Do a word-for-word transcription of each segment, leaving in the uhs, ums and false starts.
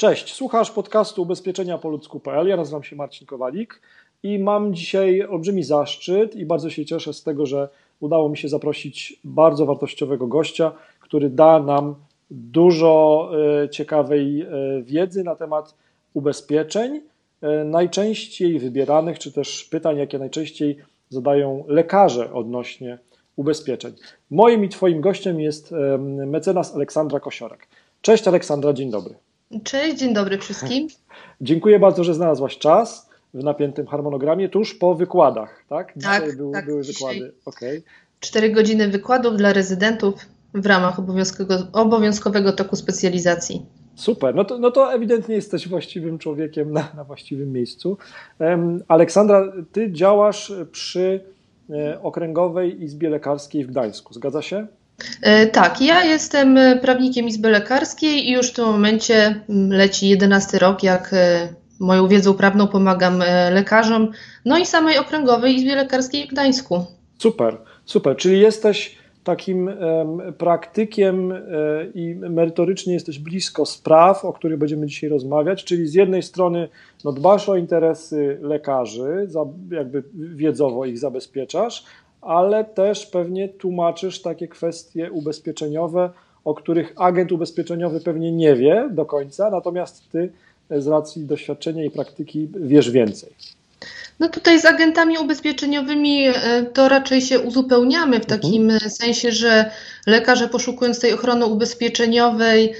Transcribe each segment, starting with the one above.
Cześć, słuchasz podcastu ubezpieczenia po ludzku kropka p l. Ja nazywam się Marcin Kowalik i mam dzisiaj olbrzymi zaszczyt i bardzo się cieszę z tego, że udało mi się zaprosić bardzo wartościowego gościa, który da nam dużo ciekawej wiedzy na temat ubezpieczeń, najczęściej wybieranych, czy też pytań, jakie najczęściej zadają lekarze odnośnie ubezpieczeń. Moim i Twoim gościem jest mecenas Aleksandra Kosiorek. Cześć Aleksandra, dzień dobry. Cześć, dzień dobry wszystkim. Dziękuję bardzo, że znalazłaś czas w napiętym harmonogramie tuż po wykładach, tak? Dzisiaj tak, był, tak, były wykłady. Okay. Cztery godziny wykładów dla rezydentów w ramach obowiązkowego, obowiązkowego toku specjalizacji. Super, no to, no to ewidentnie jesteś właściwym człowiekiem na, na właściwym miejscu. Um, Aleksandra, ty działasz przy e, Okręgowej Izbie Lekarskiej w Gdańsku, zgadza się? Tak, ja jestem prawnikiem Izby Lekarskiej i już w tym momencie leci jedenasty rok, jak moją wiedzą prawną pomagam lekarzom, no i samej Okręgowej Izbie Lekarskiej w Gdańsku. Super, super, czyli jesteś takim praktykiem i merytorycznie jesteś blisko spraw, o których będziemy dzisiaj rozmawiać, czyli z jednej strony no, dbasz o interesy lekarzy, jakby wiedzowo ich zabezpieczasz, ale też pewnie tłumaczysz takie kwestie ubezpieczeniowe, o których agent ubezpieczeniowy pewnie nie wie do końca, natomiast ty z racji doświadczenia i praktyki wiesz więcej. No tutaj z agentami ubezpieczeniowymi to raczej się uzupełniamy w takim mhm. sensie, że lekarze poszukując tej ochrony ubezpieczeniowej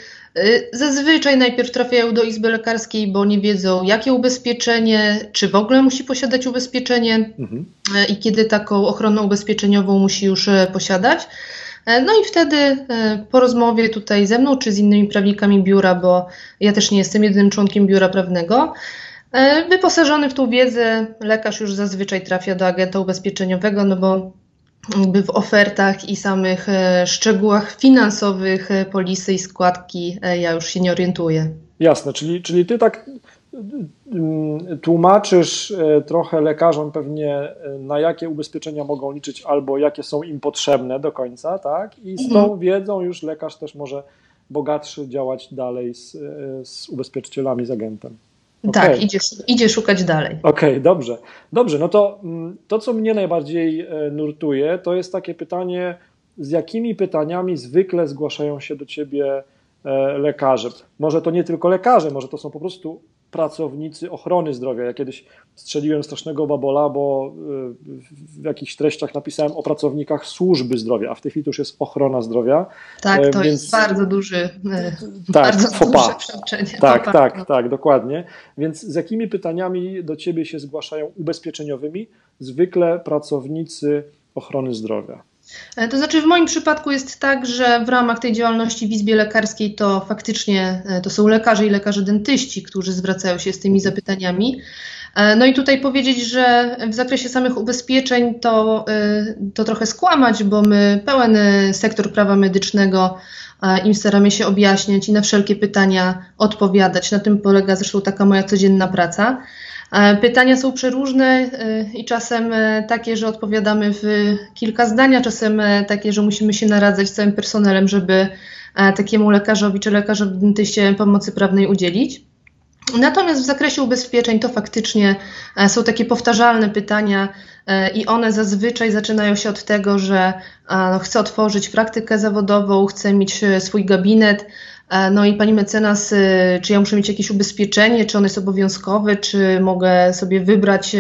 zazwyczaj najpierw trafiają do izby lekarskiej, bo nie wiedzą jakie ubezpieczenie, czy w ogóle musi posiadać ubezpieczenie mhm. i kiedy taką ochronę ubezpieczeniową musi już posiadać. No i wtedy po rozmowie tutaj ze mną, czy z innymi prawnikami biura, bo ja też nie jestem jedynym członkiem biura prawnego, wyposażony w tą wiedzę lekarz już zazwyczaj trafia do agenta ubezpieczeniowego, no bo jakby w ofertach i samych szczegółach finansowych polisy i składki ja już się nie orientuję. Jasne, czyli, czyli ty tak tłumaczysz trochę lekarzom pewnie na jakie ubezpieczenia mogą liczyć albo jakie są im potrzebne do końca, tak? I z tą mhm. wiedzą już lekarz też może bogatszy działać dalej z, z ubezpieczycielami, z agentem. Okay. Tak, idzie, idzie szukać dalej. Okej, okay, dobrze. Dobrze, no to to, co mnie najbardziej nurtuje, to jest takie pytanie, z jakimi pytaniami zwykle zgłaszają się do ciebie lekarze? Może to nie tylko lekarze, może to są po prostu pracownicy ochrony zdrowia. Ja kiedyś strzeliłem strasznego babola, bo w jakichś treściach napisałem o pracownikach służby zdrowia, a w tej chwili to już jest ochrona zdrowia. Tak, to Więc... jest bardzo duży, tak, bardzo duże przeoczenie. Tak, fopa. tak, tak, dokładnie. Więc z jakimi pytaniami do ciebie się zgłaszają ubezpieczeniowymi zwykle pracownicy ochrony zdrowia? To znaczy w moim przypadku jest tak, że w ramach tej działalności w Izbie Lekarskiej to faktycznie to są lekarze i lekarze dentyści, którzy zwracają się z tymi zapytaniami. No i tutaj powiedzieć, że w zakresie samych ubezpieczeń to, to trochę skłamać, bo my pełen sektor prawa medycznego im staramy się objaśniać i na wszelkie pytania odpowiadać. Na tym polega zresztą taka moja codzienna praca. Pytania są przeróżne i czasem takie, że odpowiadamy w kilka zdań, a czasem takie, że musimy się naradzać z całym personelem, żeby takiemu lekarzowi czy lekarzowi dentyście pomocy prawnej udzielić. Natomiast w zakresie ubezpieczeń to faktycznie są takie powtarzalne pytania i one zazwyczaj zaczynają się od tego, że chcę otworzyć praktykę zawodową, chcę mieć swój gabinet. No i pani mecenas, czy ja muszę mieć jakieś ubezpieczenie, czy ono jest obowiązkowe, czy mogę sobie wybrać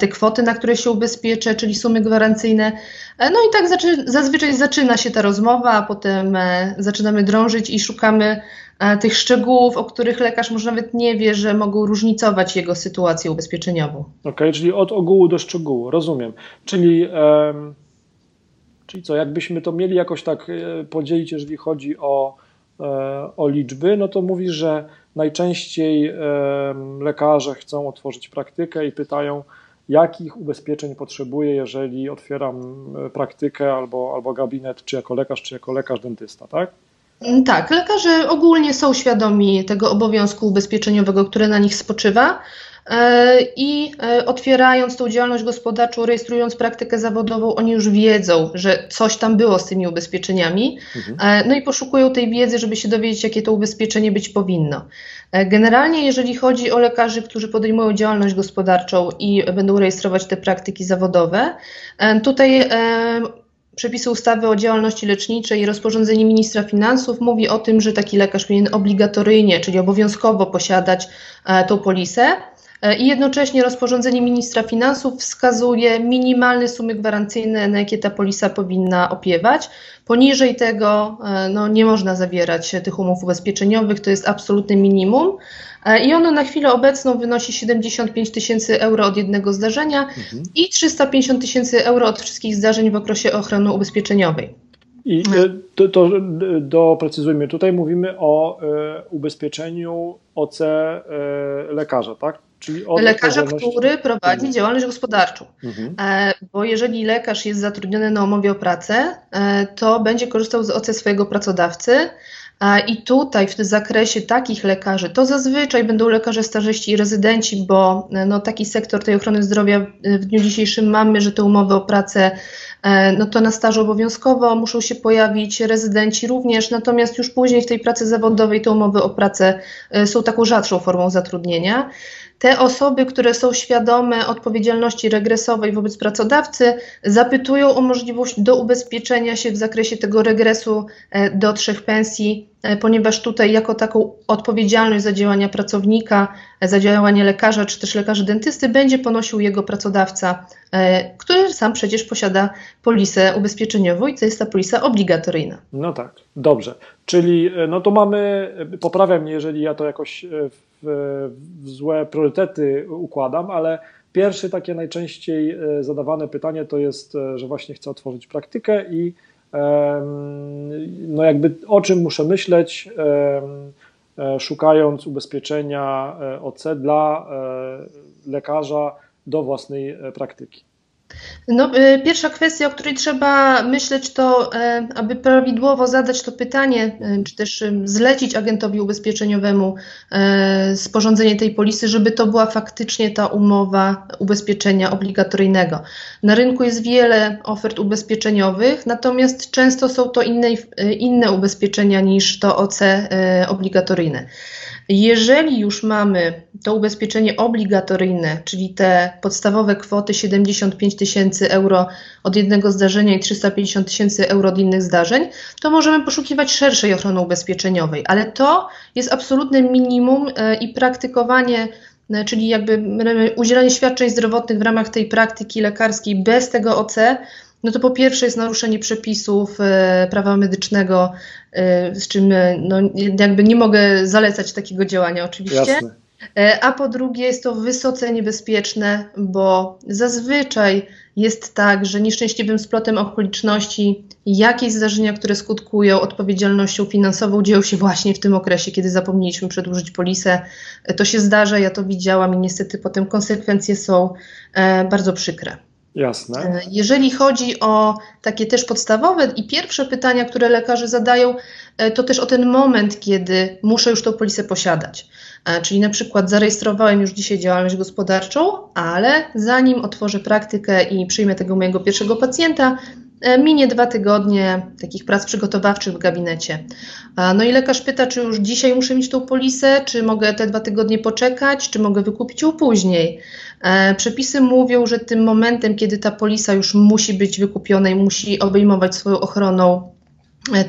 te kwoty, na które się ubezpieczę, czyli sumy gwarancyjne. No i tak zazwyczaj zaczyna się ta rozmowa, a potem zaczynamy drążyć i szukamy tych szczegółów, o których lekarz może nawet nie wie, że mogą różnicować jego sytuację ubezpieczeniową. Okej, okay, czyli od ogółu do szczegółu, rozumiem. Czyli... Um, czyli co, jakbyśmy to mieli jakoś tak podzielić, jeżeli chodzi o o liczby, no to mówi, że najczęściej lekarze chcą otworzyć praktykę i pytają, jakich ubezpieczeń potrzebuję, jeżeli otwieram praktykę albo, albo gabinet, czy jako lekarz, czy jako lekarz dentysta, tak? Tak, lekarze ogólnie są świadomi tego obowiązku ubezpieczeniowego, który na nich spoczywa. i otwierając tą działalność gospodarczą, rejestrując praktykę zawodową, oni już wiedzą, że coś tam było z tymi ubezpieczeniami, mhm. no i poszukują tej wiedzy, żeby się dowiedzieć, jakie to ubezpieczenie być powinno. Generalnie, jeżeli chodzi o lekarzy, którzy podejmują działalność gospodarczą i będą rejestrować te praktyki zawodowe, tutaj przepisy ustawy o działalności leczniczej i rozporządzenie ministra finansów mówi o tym, że taki lekarz powinien obligatoryjnie, czyli obowiązkowo posiadać tą polisę. I jednocześnie rozporządzenie ministra finansów wskazuje minimalne sumy gwarancyjne, na jakie ta polisa powinna opiewać. Poniżej tego no, nie można zawierać tych umów ubezpieczeniowych, to jest absolutne minimum. I ono na chwilę obecną wynosi siedemdziesiąt pięć tysięcy euro od jednego zdarzenia mhm. i trzysta pięćdziesiąt tysięcy euro od wszystkich zdarzeń w okresie ochrony ubezpieczeniowej. I to, to doprecyzujmy, tutaj mówimy o e, ubezpieczeniu O C e, lekarza, tak? Czyli od lekarza, który prowadzi działalność gospodarczą, mhm. e, bo jeżeli lekarz jest zatrudniony na umowie o pracę, e, to będzie korzystał z O C swojego pracodawcy. I tutaj w zakresie takich lekarzy to zazwyczaj będą lekarze stażyści i rezydenci, bo no, taki sektor tej ochrony zdrowia w dniu dzisiejszym mamy, że te umowy o pracę no, to na stażu obowiązkowo muszą się pojawić, rezydenci również, natomiast już później w tej pracy zawodowej te umowy o pracę są taką rzadszą formą zatrudnienia. Te osoby, które są świadome odpowiedzialności regresowej wobec pracodawcy, zapytują o możliwość do ubezpieczenia się w zakresie tego regresu do trzech pensji, ponieważ tutaj jako taką odpowiedzialność za działania pracownika, za działanie lekarza czy też lekarza dentysty będzie ponosił jego pracodawca, który sam przecież posiada polisę ubezpieczeniową i to jest ta polisa obligatoryjna. No tak, dobrze. Czyli no to mamy, poprawiam mnie, jeżeli ja to jakoś w, w złe priorytety układam, ale pierwsze takie najczęściej zadawane pytanie to jest, że właśnie chcę otworzyć praktykę i no jakby o czym muszę myśleć, szukając ubezpieczenia O C dla lekarza do własnej praktyki. No, pierwsza kwestia, o której trzeba myśleć, to aby prawidłowo zadać to pytanie, czy też zlecić agentowi ubezpieczeniowemu sporządzenie tej polisy, żeby to była faktycznie ta umowa ubezpieczenia obligatoryjnego. Na rynku jest wiele ofert ubezpieczeniowych, natomiast często są to inne, inne ubezpieczenia niż to O C obligatoryjne. Jeżeli już mamy to ubezpieczenie obligatoryjne, czyli te podstawowe kwoty siedemdziesiąt pięć tysięcy euro od jednego zdarzenia i trzysta pięćdziesiąt tysięcy euro od innych zdarzeń, to możemy poszukiwać szerszej ochrony ubezpieczeniowej, ale to jest absolutne minimum i praktykowanie, czyli jakby udzielanie świadczeń zdrowotnych w ramach tej praktyki lekarskiej bez tego O C, no to po pierwsze jest naruszenie przepisów prawa medycznego, z czym no, jakby nie mogę zalecać takiego działania oczywiście. Jasne. A po drugie jest to wysoce niebezpieczne, bo zazwyczaj jest tak, że nieszczęśliwym splotem okoliczności jakieś zdarzenia, które skutkują odpowiedzialnością finansową, dzieją się właśnie w tym okresie, kiedy zapomnieliśmy przedłużyć polisę. To się zdarza, ja to widziałam i niestety potem konsekwencje są bardzo przykre. Jasne. Jeżeli chodzi o takie też podstawowe i pierwsze pytania, które lekarze zadają, to też o ten moment, kiedy muszę już tą polisę posiadać. Czyli na przykład zarejestrowałem już dzisiaj działalność gospodarczą, ale zanim otworzę praktykę i przyjmę tego mojego pierwszego pacjenta, minie dwa tygodnie takich prac przygotowawczych w gabinecie. No i lekarz pyta, czy już dzisiaj muszę mieć tą polisę, czy mogę te dwa tygodnie poczekać, czy mogę wykupić ją później. Przepisy mówią, że tym momentem, kiedy ta polisa już musi być wykupiona i musi obejmować swoją ochroną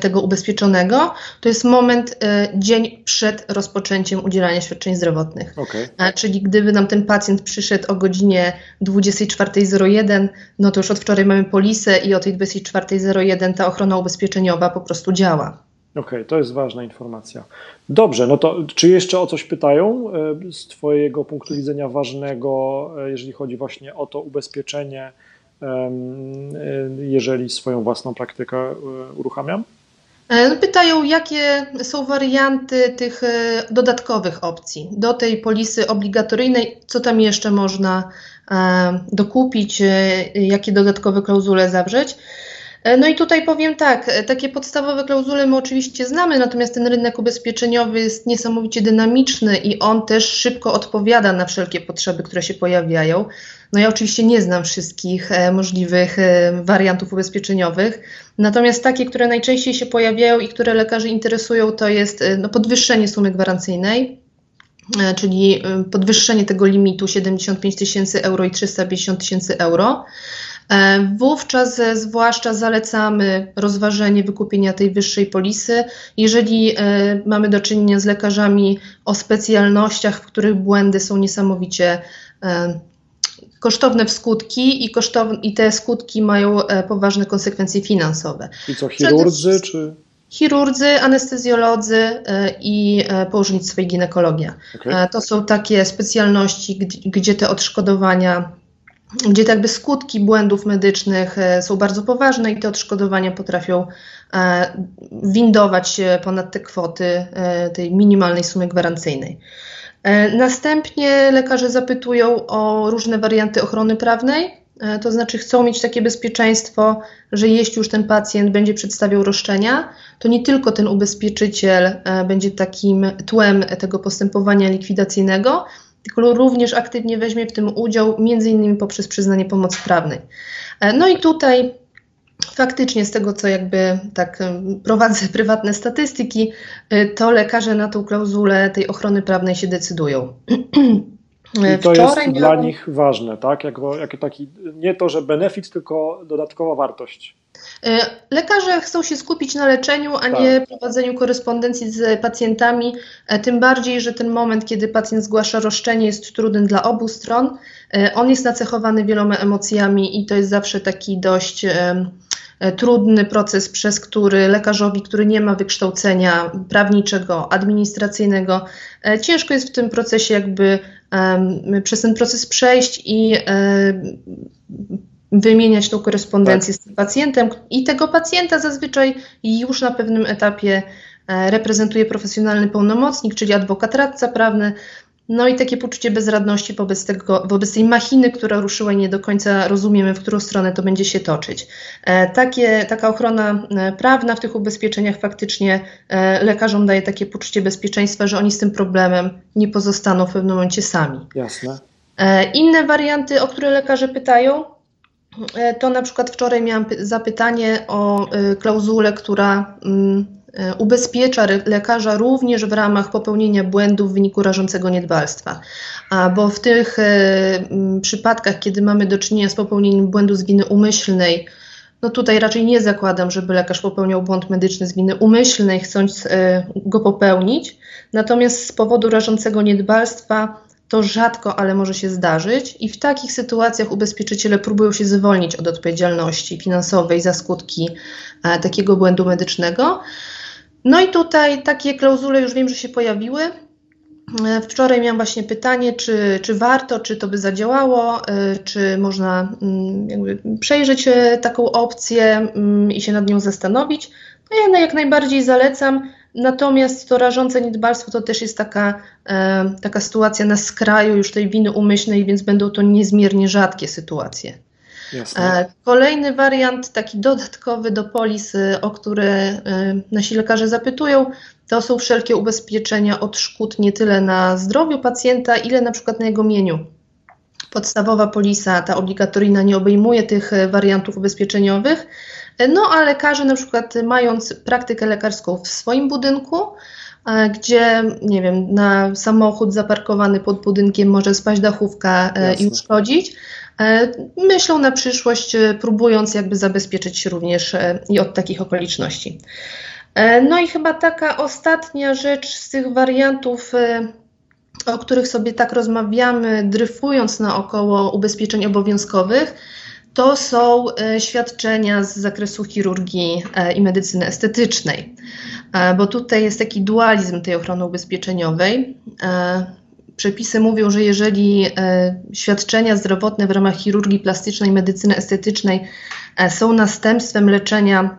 tego ubezpieczonego, to jest moment, e, dzień przed rozpoczęciem udzielania świadczeń zdrowotnych. Okay. A, czyli gdyby nam ten pacjent przyszedł o godzinie dwudziestej czwartej zero jeden, no to już od wczoraj mamy polisę i o tej dwudziestej czwartej zero jeden ta ochrona ubezpieczeniowa po prostu działa. Okej, okay, to jest ważna informacja. Dobrze, no to czy jeszcze o coś pytają e, z Twojego punktu widzenia ważnego, e, jeżeli chodzi właśnie o to ubezpieczenie, jeżeli swoją własną praktykę uruchamiam? Pytają, jakie są warianty tych dodatkowych opcji do tej polisy obligatoryjnej, co tam jeszcze można dokupić, jakie dodatkowe klauzule zawrzeć. No i tutaj powiem tak, takie podstawowe klauzule my oczywiście znamy, natomiast ten rynek ubezpieczeniowy jest niesamowicie dynamiczny i on też szybko odpowiada na wszelkie potrzeby, które się pojawiają. No ja oczywiście nie znam wszystkich możliwych wariantów ubezpieczeniowych, natomiast takie, które najczęściej się pojawiają i które lekarzy interesują, to jest no, podwyższenie sumy gwarancyjnej, czyli podwyższenie tego limitu siedemdziesiąt pięć tysięcy euro i trzysta pięćdziesiąt tysięcy euro. Wówczas zwłaszcza zalecamy rozważenie wykupienia tej wyższej polisy, jeżeli mamy do czynienia z lekarzami o specjalnościach, w których błędy są niesamowicie kosztowne w skutki i, kosztowne, i te skutki mają poważne konsekwencje finansowe. I co, chirurdzy czy... Chirurdzy, anestezjolodzy i położnictwo i ginekologia. Okay. To są takie specjalności, gdzie te odszkodowania, gdzie jakby skutki błędów medycznych są bardzo poważne i te odszkodowania potrafią windować się ponad te kwoty tej minimalnej sumy gwarancyjnej. Następnie lekarze zapytują o różne warianty ochrony prawnej. To znaczy chcą mieć takie bezpieczeństwo, że jeśli już ten pacjent będzie przedstawiał roszczenia, to nie tylko ten ubezpieczyciel będzie takim tłem tego postępowania likwidacyjnego, tylko również aktywnie weźmie w tym udział, między innymi poprzez przyznanie pomocy prawnej. No i tutaj faktycznie z tego, co jakby tak prowadzę prywatne statystyki, to lekarze na tą klauzulę tej ochrony prawnej się decydują. I to Wczoraj jest dla nich ważne, tak? Jako, jako taki, nie to, że benefit, tylko dodatkowa wartość. Lekarze chcą się skupić na leczeniu, a tak. nie prowadzeniu korespondencji z pacjentami, tym bardziej, że ten moment, kiedy pacjent zgłasza roszczenie, jest trudny dla obu stron. On jest nacechowany wieloma emocjami i to jest zawsze taki dość trudny proces, przez który lekarzowi, który nie ma wykształcenia prawniczego, administracyjnego, ciężko jest w tym procesie jakby um, przez ten proces przejść i um, wymieniać tą korespondencję tak. z tym pacjentem. I tego pacjenta zazwyczaj już na pewnym etapie reprezentuje profesjonalny pełnomocnik, czyli adwokat, radca prawny. No i takie poczucie bezradności wobec tego, wobec tej machiny, która ruszyła i nie do końca rozumiemy, w którą stronę to będzie się toczyć. E, takie, taka ochrona prawna w tych ubezpieczeniach faktycznie e, lekarzom daje takie poczucie bezpieczeństwa, że oni z tym problemem nie pozostaną w pewnym momencie sami. Jasne. E, inne warianty, o które lekarze pytają, e, to na przykład wczoraj miałam zapytanie o e, klauzulę, która... Mm, ubezpiecza lekarza również w ramach popełnienia błędu w wyniku rażącego niedbalstwa. A bo w tych y, y, przypadkach, kiedy mamy do czynienia z popełnieniem błędu z winy umyślnej, no tutaj raczej nie zakładam, żeby lekarz popełniał błąd medyczny z winy umyślnej, chcąc y, go popełnić. Natomiast z powodu rażącego niedbalstwa to rzadko, ale może się zdarzyć i w takich sytuacjach ubezpieczyciele próbują się zwolnić od odpowiedzialności finansowej za skutki y, takiego błędu medycznego. No i tutaj takie klauzule już wiem, że się pojawiły. Wczoraj miałam właśnie pytanie, czy, czy warto, czy to by zadziałało, czy można jakby przejrzeć taką opcję i się nad nią zastanowić. No ja jak najbardziej zalecam, natomiast to rażące niedbalstwo to też jest taka, taka sytuacja na skraju już tej winy umyślnej, więc będą to niezmiernie rzadkie sytuacje. Jasne. Kolejny wariant, taki dodatkowy do polis, o które nasi lekarze zapytują, to są wszelkie ubezpieczenia od szkód nie tyle na zdrowiu pacjenta, ile na przykład na jego mieniu. Podstawowa polisa, ta obligatoryjna, nie obejmuje tych wariantów ubezpieczeniowych, no a lekarze na przykład mając praktykę lekarską w swoim budynku, gdzie, nie wiem, na samochód zaparkowany pod budynkiem może spaść dachówka Jasne. I uszkodzić, myślą na przyszłość, próbując jakby zabezpieczyć się również i od takich okoliczności. No i chyba taka ostatnia rzecz z tych wariantów, o których sobie tak rozmawiamy, dryfując naokoło ubezpieczeń obowiązkowych, to są świadczenia z zakresu chirurgii i medycyny estetycznej, bo tutaj jest taki dualizm tej ochrony ubezpieczeniowej. Przepisy mówią, że jeżeli e, świadczenia zdrowotne w ramach chirurgii plastycznej, medycyny estetycznej e, są następstwem leczenia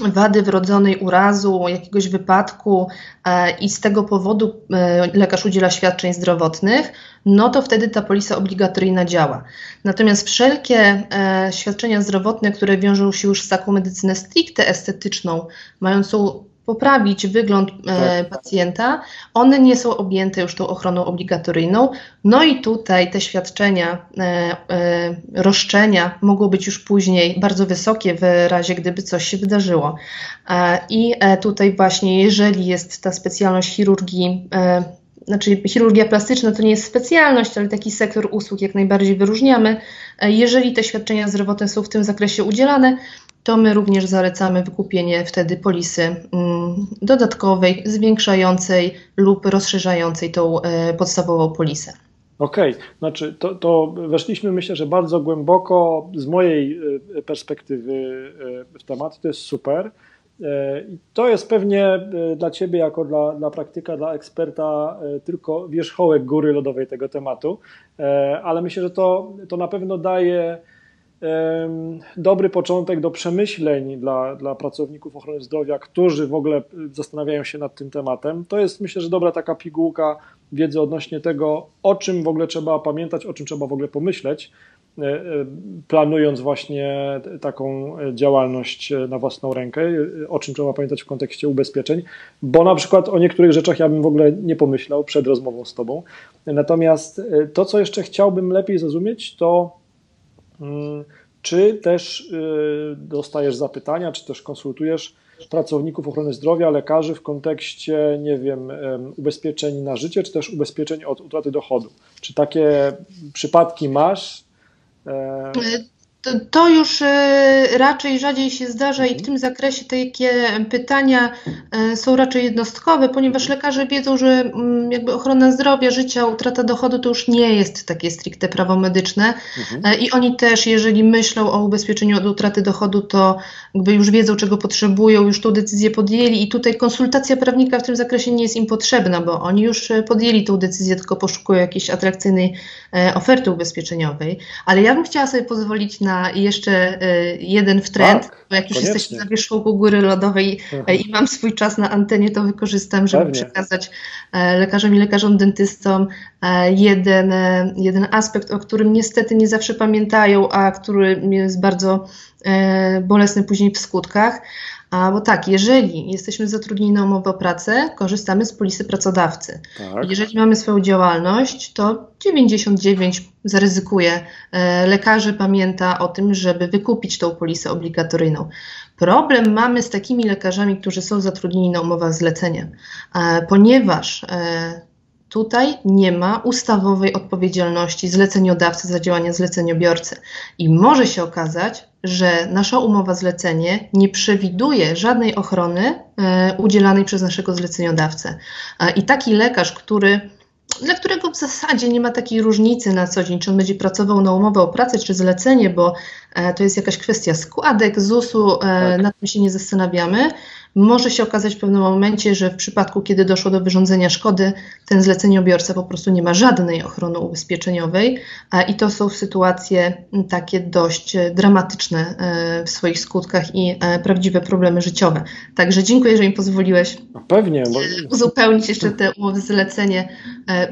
wady wrodzonej, urazu, jakiegoś wypadku i z tego powodu lekarz udziela świadczeń zdrowotnych, no to wtedy ta polisa obligatoryjna działa. Natomiast wszelkie świadczenia zdrowotne, które wiążą się już z taką medycynę stricte estetyczną, mającą poprawić wygląd e, pacjenta, one nie są objęte już tą ochroną obligatoryjną. No i tutaj te świadczenia, e, e, roszczenia mogą być już później bardzo wysokie w razie, gdyby coś się wydarzyło. E, I e, tutaj właśnie, jeżeli jest ta specjalność chirurgii, e, znaczy chirurgia plastyczna to nie jest specjalność, ale taki sektor usług jak najbardziej wyróżniamy. E, jeżeli te świadczenia zdrowotne są w tym zakresie udzielane, to my również zalecamy wykupienie wtedy polisy dodatkowej, zwiększającej lub rozszerzającej tą podstawową polisę. Okej, okay. Znaczy to, to weszliśmy, myślę, że bardzo głęboko z mojej perspektywy w temat, to jest super. To jest pewnie dla Ciebie jako dla, dla praktyka, dla eksperta tylko wierzchołek góry lodowej tego tematu, ale myślę, że to, to na pewno daje dobry początek do przemyśleń dla, dla pracowników ochrony zdrowia, którzy w ogóle zastanawiają się nad tym tematem. To jest, myślę, że dobra taka pigułka wiedzy odnośnie tego, o czym w ogóle trzeba pamiętać, o czym trzeba w ogóle pomyśleć, planując właśnie taką działalność na własną rękę, o czym trzeba pamiętać w kontekście ubezpieczeń, bo na przykład o niektórych rzeczach ja bym w ogóle nie pomyślał przed rozmową z Tobą. Natomiast to, co jeszcze chciałbym lepiej zrozumieć, to czy też dostajesz zapytania, czy też konsultujesz pracowników ochrony zdrowia, lekarzy w kontekście, nie wiem, ubezpieczeń na życie, czy też ubezpieczeń od utraty dochodu? Czy takie przypadki masz? To, to już raczej rzadziej się zdarza i w tym zakresie takie pytania są raczej jednostkowe, ponieważ lekarze wiedzą, że jakby ochrona zdrowia, życia, utrata dochodu to już nie jest takie stricte prawo medyczne mhm. i oni też, jeżeli myślą o ubezpieczeniu od utraty dochodu, to jakby już wiedzą, czego potrzebują, już tą decyzję podjęli i tutaj konsultacja prawnika w tym zakresie nie jest im potrzebna, bo oni już podjęli tą decyzję, tylko poszukują jakiejś atrakcyjnej oferty ubezpieczeniowej, ale ja bym chciała sobie pozwolić na na jeszcze jeden wtręt, tak, bo jak już koniecznie jesteśmy na wierzchołku góry lodowej mhm. i mam swój czas na antenie, to wykorzystam, żeby Pewnie. przekazać lekarzom i lekarzom dentystom jeden, jeden aspekt, o którym niestety nie zawsze pamiętają, a który jest bardzo bolesny później w skutkach. A, bo tak, jeżeli jesteśmy zatrudnieni na umowę o pracę, korzystamy z polisy pracodawcy. Tak. Jeżeli mamy swoją działalność, to dziewięćdziesiąt dziewięć procent zaryzykuje e, lekarzy pamięta o tym, żeby wykupić tą polisę obligatoryjną. Problem mamy z takimi lekarzami, którzy są zatrudnieni na umowach zlecenia, e, ponieważ e, tutaj nie ma ustawowej odpowiedzialności zleceniodawcy za działania zleceniobiorcy i może się okazać, że nasza umowa-zlecenie nie przewiduje żadnej ochrony e, udzielanej przez naszego zleceniodawcę. E, I taki lekarz, który, dla którego w zasadzie nie ma takiej różnicy na co dzień, czy on będzie pracował na umowę o pracę czy zlecenie, bo e, to jest jakaś kwestia składek, zusu, e, tak. nad tym się nie zastanawiamy, może się okazać w pewnym momencie, że w przypadku, kiedy doszło do wyrządzenia szkody, ten zleceniobiorca po prostu nie ma żadnej ochrony ubezpieczeniowej i to są sytuacje takie dość dramatyczne w swoich skutkach i prawdziwe problemy życiowe. Także dziękuję, że mi pozwoliłeś Pewnie, bo... uzupełnić jeszcze te umowy zlecenie,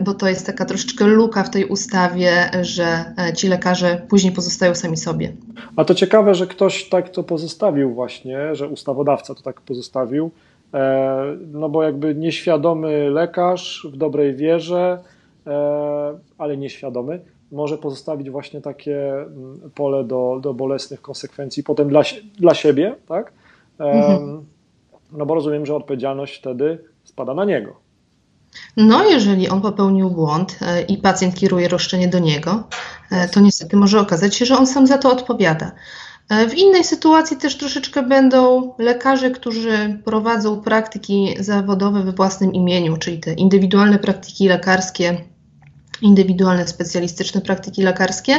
bo to jest taka troszeczkę luka w tej ustawie, że ci lekarze później pozostają sami sobie. A to ciekawe, że ktoś tak to pozostawił właśnie, że ustawodawca to tak pozostawił. No bo jakby nieświadomy lekarz w dobrej wierze, ale nieświadomy, może pozostawić właśnie takie pole do, do bolesnych konsekwencji potem dla, dla siebie, tak? Mhm. No bo rozumiem, że odpowiedzialność wtedy spada na niego. No jeżeli on popełnił błąd i pacjent kieruje roszczenie do niego, to niestety może okazać się, że on sam za to odpowiada. W innej sytuacji też troszeczkę będą lekarze, którzy prowadzą praktyki zawodowe we własnym imieniu, czyli te indywidualne praktyki lekarskie, indywidualne specjalistyczne praktyki lekarskie.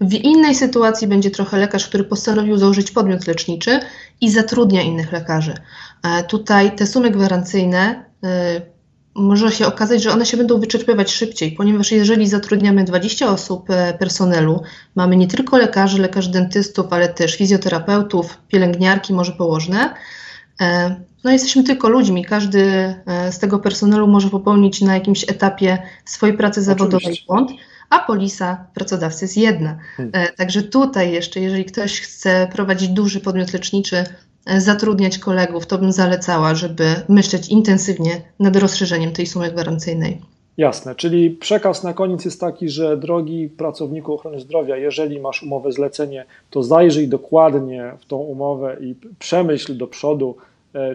W innej sytuacji będzie trochę lekarz, który postanowił założyć podmiot leczniczy i zatrudnia innych lekarzy. Tutaj te sumy gwarancyjne może się okazać, że one się będą wyczerpywać szybciej, ponieważ jeżeli zatrudniamy dwadzieścia osób personelu, mamy nie tylko lekarzy, lekarzy dentystów, ale też fizjoterapeutów, pielęgniarki, może położne, No jesteśmy tylko ludźmi, każdy z tego personelu może popełnić na jakimś etapie swojej pracy zawodowej błąd, a polisa pracodawcy jest jedna. Hmm. Także tutaj jeszcze, jeżeli ktoś chce prowadzić duży podmiot leczniczy, zatrudniać kolegów, to bym zalecała, żeby myśleć intensywnie nad rozszerzeniem tej sumy gwarancyjnej. Jasne, czyli przekaz na koniec jest taki, że drogi pracowniku ochrony zdrowia, jeżeli masz umowę zlecenie, to zajrzyj dokładnie w tą umowę i przemyśl do przodu,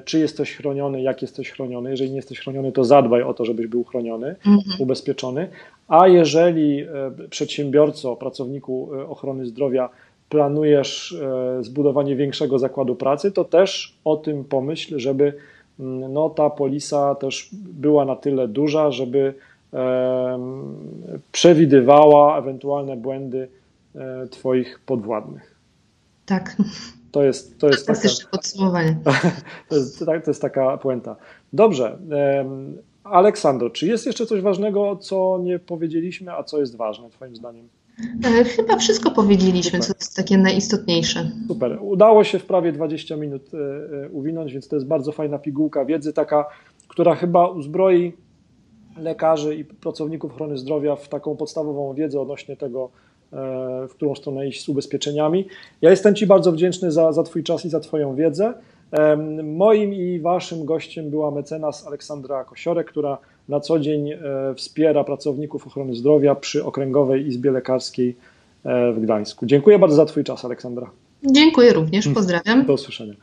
czy jesteś chroniony, jak jesteś chroniony. Jeżeli nie jesteś chroniony, to zadbaj o to, żebyś był chroniony, mhm. ubezpieczony. A jeżeli przedsiębiorco, pracowniku ochrony zdrowia, planujesz zbudowanie większego zakładu pracy, to też o tym pomyśl, żeby no, ta polisa też była na tyle duża, żeby e, przewidywała ewentualne błędy e, Twoich podwładnych. Tak. To jest, to jest taka, podsumowanie. To jest, to jest taka puenta. Dobrze. E, Aleksandro, czy jest jeszcze coś ważnego, co nie powiedzieliśmy, a co jest ważne Twoim zdaniem? Chyba wszystko powiedzieliśmy, super. Co jest takie najistotniejsze. Super. Udało się w prawie dwadzieścia minut uwinąć, więc to jest bardzo fajna pigułka wiedzy, taka, która chyba uzbroi lekarzy i pracowników ochrony zdrowia w taką podstawową wiedzę odnośnie tego, w którą stronę iść z ubezpieczeniami. Ja jestem Ci bardzo wdzięczny za, za Twój czas i za Twoją wiedzę. Moim i Waszym gościem była mecenas Aleksandra Kosiorek, która na co dzień wspiera pracowników ochrony zdrowia przy Okręgowej Izbie Lekarskiej w Gdańsku. Dziękuję bardzo za Twój czas, Aleksandra. Dziękuję również, pozdrawiam. Do usłyszenia.